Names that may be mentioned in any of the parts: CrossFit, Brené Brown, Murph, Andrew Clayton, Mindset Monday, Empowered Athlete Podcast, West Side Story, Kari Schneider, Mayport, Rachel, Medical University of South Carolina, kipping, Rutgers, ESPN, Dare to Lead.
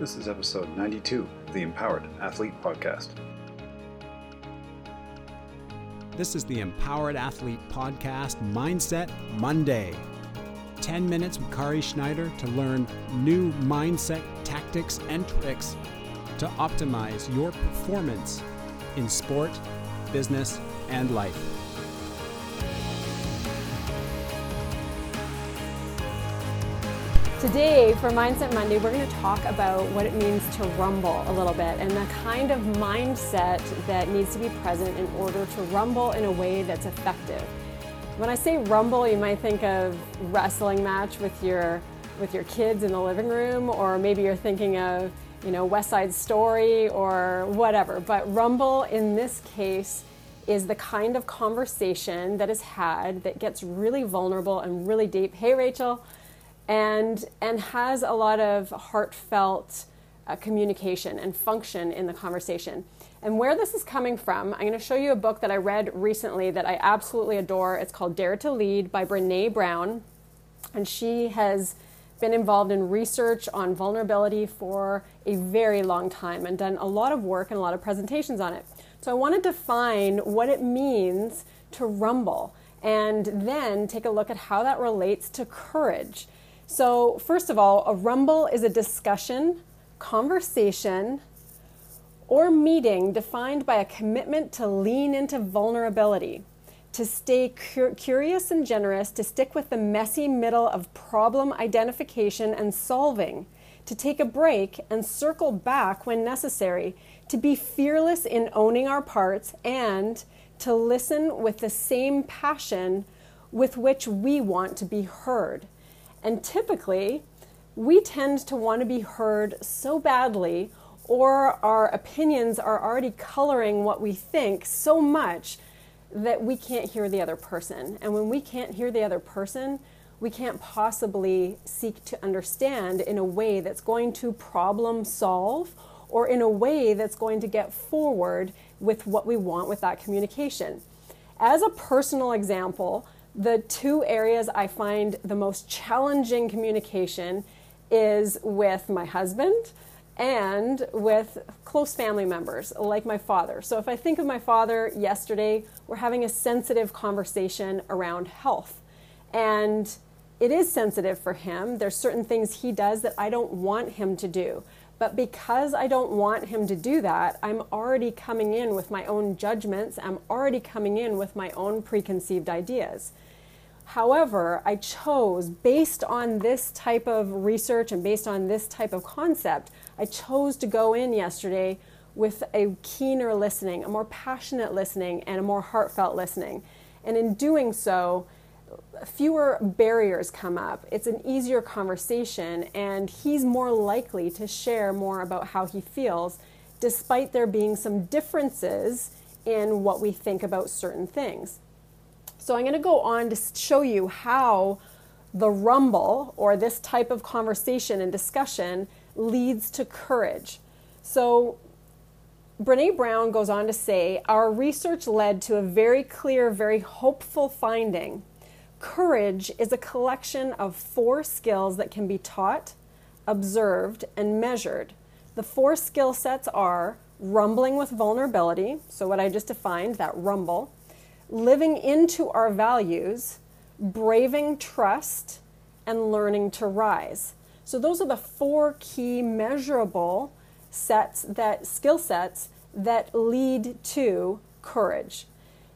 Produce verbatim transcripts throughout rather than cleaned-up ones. This is episode ninety-two of the Empowered Athlete Podcast. This is the Empowered Athlete Podcast Mindset Monday. ten minutes with Kari Schneider to learn new mindset tactics and tricks to optimize your performance in sport, business, and life. Today, for Mindset Monday, we're going to talk about what it means to rumble a little bit and the kind of mindset that needs to be present in order to rumble in a way that's effective. When I say rumble, you might think of wrestling match with your with your kids in the living room, or maybe you're thinking of, you know, West Side Story or whatever. But rumble in this case is the kind of conversation that is had that gets really vulnerable and really deep. Hey, Rachel. And and has a lot of heartfelt uh, communication and function in the conversation. And where this is coming from, I'm going to show you a book that I read recently that I absolutely adore. It's called Dare to Lead by Brené Brown. And she has been involved in research on vulnerability for a very long time and done a lot of work and a lot of presentations on it. So I want to define what it means to rumble and then take a look at how that relates to courage. So first of all, a rumble is a discussion, conversation, or meeting defined by a commitment to lean into vulnerability, to stay cur- curious and generous, to stick with the messy middle of problem identification and solving, to take a break and circle back when necessary, to be fearless in owning our parts, and to listen with the same passion with which we want to be heard. And typically, we tend to want to be heard so badly, or our opinions are already coloring what we think so much that we can't hear the other person. And when we can't hear the other person, we can't possibly seek to understand in a way that's going to problem solve, or in a way that's going to get forward with what we want with that communication. As a personal example, the two areas I find the most challenging communication is with my husband and with close family members, like my father. So if I think of my father yesterday, we're having a sensitive conversation around health. And it is sensitive for him. There's certain things he does that I don't want him to do. But because I don't want him to do that, I'm already coming in with my own judgments. I'm already coming in with my own preconceived ideas. However, I chose, based on this type of research and based on this type of concept, I chose to go in yesterday with a keener listening, a more passionate listening, and a more heartfelt listening. And in doing so, fewer barriers come up. It's an easier conversation, and he's more likely to share more about how he feels, despite there being some differences in what we think about certain things. So I'm going to go on to show you how the rumble, or this type of conversation and discussion, leads to courage. So Brené Brown goes on to say, our research led to a very clear, very hopeful finding. Courage is a collection of four skills that can be taught, observed, and measured. The four skill sets are rumbling with vulnerability, so what I just defined, that rumble, living into our values, braving trust, and learning to rise. So those are the four key measurable sets that skill sets that lead to courage.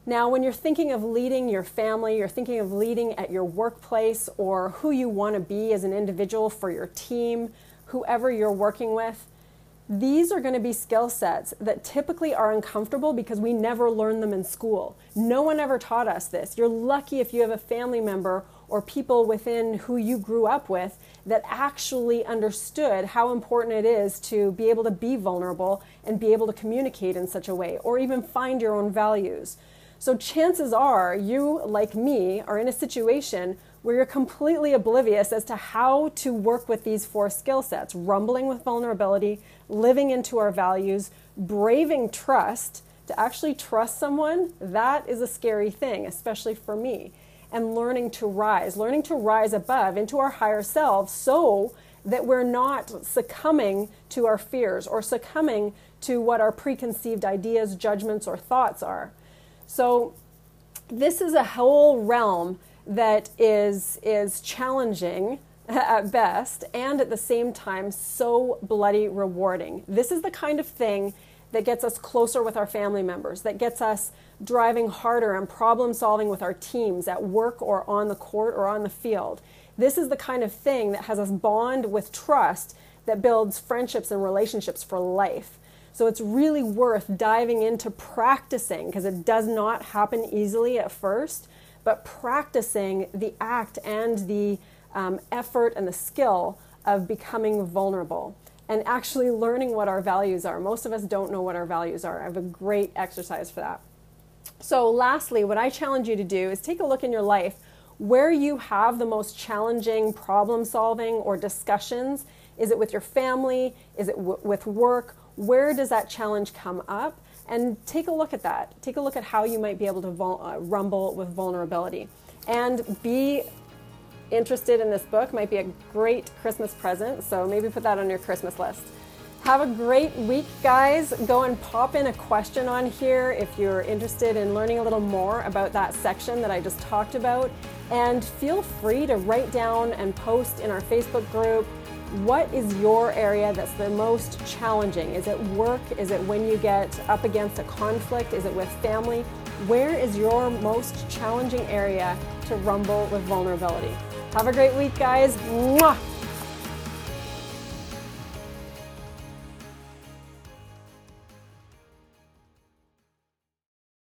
Now, when you're thinking of leading your family, you're thinking of leading at your workplace, or who you want to be as an individual for your team, whoever you're working with, these are going to be skill sets that typically are uncomfortable because we never learn them in school. No one ever taught us this. You're lucky if you have a family member or people within who you grew up with that actually understood how important it is to be able to be vulnerable and be able to communicate in such a way, or even find your own values. So chances are you, like me, are in a situation where you're completely oblivious as to how to work with these four skill sets: rumbling with vulnerability, living into our values, braving trust. To actually trust someone, that is a scary thing, especially for me. And learning to rise, learning to rise above into our higher selves so that we're not succumbing to our fears or succumbing to what our preconceived ideas, judgments, or thoughts are. So this is a whole realm that is, is challenging at best, and at the same time, so bloody rewarding. This is the kind of thing that gets us closer with our family members, that gets us driving harder and problem solving with our teams at work or on the court or on the field. This is the kind of thing that has us bond with trust, that builds friendships and relationships for life. So it's really worth diving into practicing, because it does not happen easily at first, but practicing the act and the um, effort and the skill of becoming vulnerable and actually learning what our values are. Most of us don't know what our values are. I have a great exercise for that. So lastly, what I challenge you to do is take a look in your life where you have the most challenging problem solving or discussions. Is it with your family? Is it w- with work? Where does that challenge come up? And take a look at that. Take a look at how you might be able to vul- uh, rumble with vulnerability. And be interested in this book. Might be a great Christmas present, so maybe put that on your Christmas list. Have a great week, guys. Go and pop in a question on here if you're interested in learning a little more about that section that I just talked about. And feel free to write down and post in our Facebook group, what is your area that's the most challenging? Is it work? Is it when you get up against a conflict? Is it with family? Where is your most challenging area to rumble with vulnerability? Have a great week, guys. Mwah!